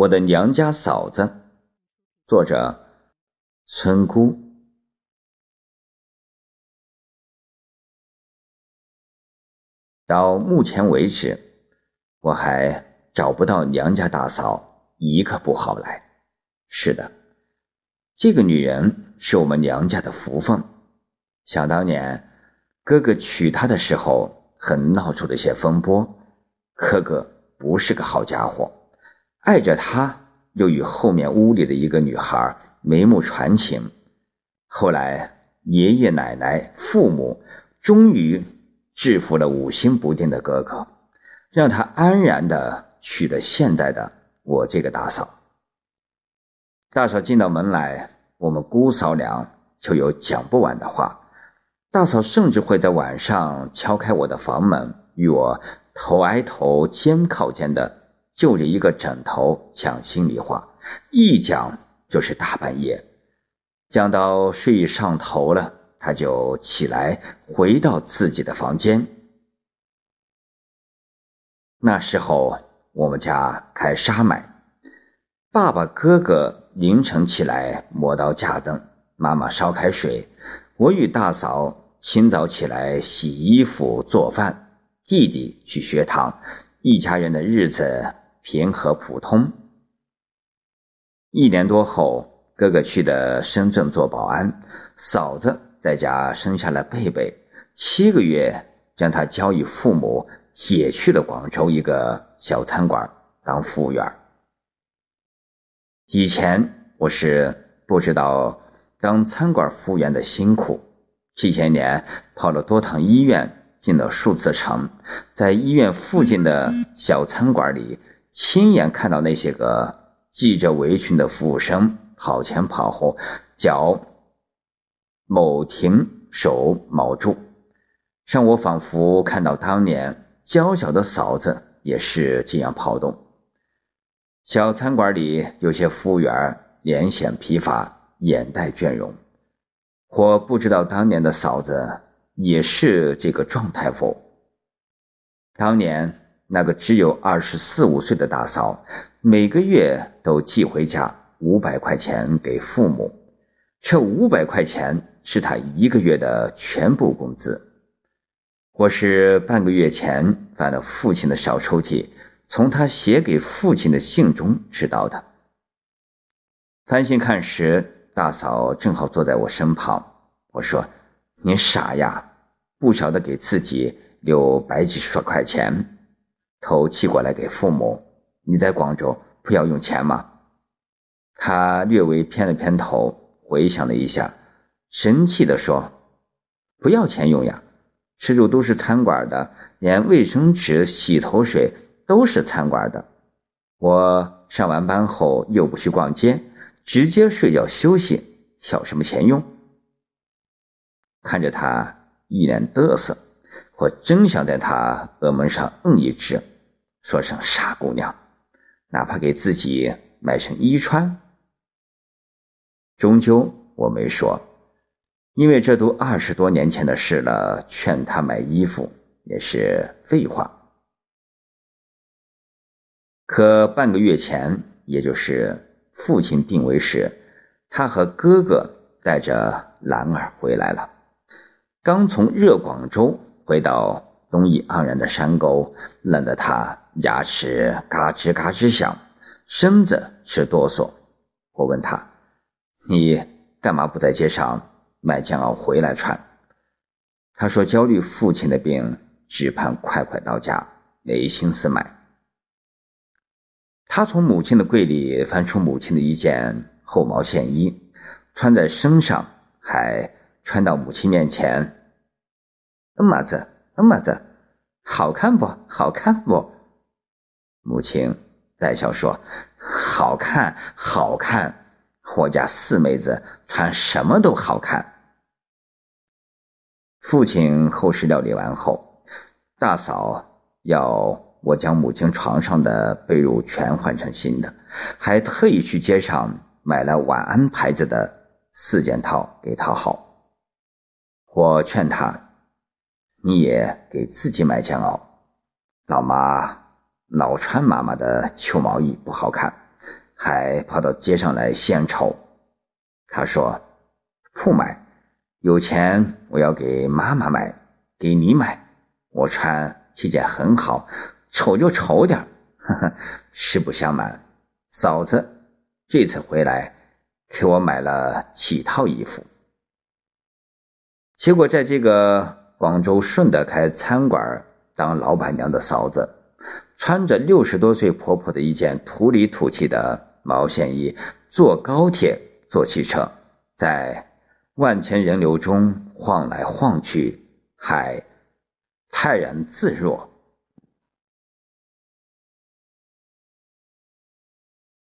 我的娘家嫂子，作者村姑。到目前为止，我还找不到娘家大嫂一个不好来。是的，这个女人是我们娘家的福分。想当年，哥哥娶她的时候，很闹出了些风波。哥哥不是个好家伙，爱着她，又与后面屋里的一个女孩眉目传情。后来爷爷奶奶父母终于制服了五心不定的哥哥，让他安然地娶了现在的我这个大嫂。大嫂进到门来，我们姑嫂俩就有讲不完的话。大嫂甚至会在晚上敲开我的房门，与我头挨头肩靠肩的就着一个枕头讲心里话，一讲就是大半夜，讲到睡意上头了，他就起来回到自己的房间。那时候我们家开沙买，爸爸哥哥凌晨起来磨刀架灯，妈妈烧开水，我与大嫂清早起来洗衣服做饭，弟弟去学堂，一家人的日子平和普通。1年多后，哥哥去的深圳做保安，嫂子在家生下了贝贝，7个月将他交予父母，也去了广州一个小餐馆当服务员。以前我是不知道当餐馆服务员的辛苦，这些年跑了多趟医院，进了数次城，在医院附近的小餐馆里亲眼看到那些个系着围裙的服务生跑前跑后，脚某停手卯住，让我仿佛看到当年娇小的嫂子也是这样跑动。小餐馆里有些服务员脸显疲乏，眼带倦容，我不知道当年的嫂子也是这个状态否。当年那个只有24、25岁的大嫂，每个月都寄回家500块钱给父母，这500块钱是她1个月的全部工资。我是半个月前翻了父亲的小抽屉，从他写给父亲的信中知道的。翻信看时，大嫂正好坐在我身旁，我说：你傻呀，不晓得给自己留100几十块钱，投寄过来给父母。你在广州不要用钱吗？他略微偏了偏头，回想了一下，生气地说：不要钱用呀，吃住都是餐馆的，连卫生纸洗头水都是餐馆的。我上完班后又不去逛街，直接睡觉休息，要什么钱用？看着他一脸得瑟，我真想在他额门上摁一指，说声傻姑娘，哪怕给自己买身衣穿。终究我没说，因为这都20多年前的事了，劝他买衣服也是废话。可半个月前，也就是父亲病危时，他和哥哥带着兰儿回来了。刚从热广州回到东意盎然的山沟，冷得他牙齿嘎吱嘎吱响，身子直哆嗦。我问他：你干嘛不在街上买件袄回来穿？他说焦虑父亲的病，只盼快快到家，没心思买。他从母亲的柜里翻出母亲的一件厚毛线衣，穿在身上，还穿到母亲面前。妈子，好看不？好看不？母亲带笑说：好看，好看，我家四妹子穿什么都好看。父亲后事料理完后，大嫂要我将母亲床上的被褥全换成新的，还特意去街上买了晚安牌子的4件套给她好。我劝他：你也给自己买件袄，老妈老穿妈妈的秋毛衣不好看，还跑到街上来献丑。他说，不买，有钱我要给妈妈买，给你买，我穿这件很好，丑就丑点。呵呵，实不相瞒，嫂子这次回来给我买了几套衣服。结果在这个广州顺德开餐馆当老板娘的嫂子，穿着60多岁婆婆的一件土里土气的毛线衣，坐高铁坐汽车，在万千人流中晃来晃去，还泰然自若。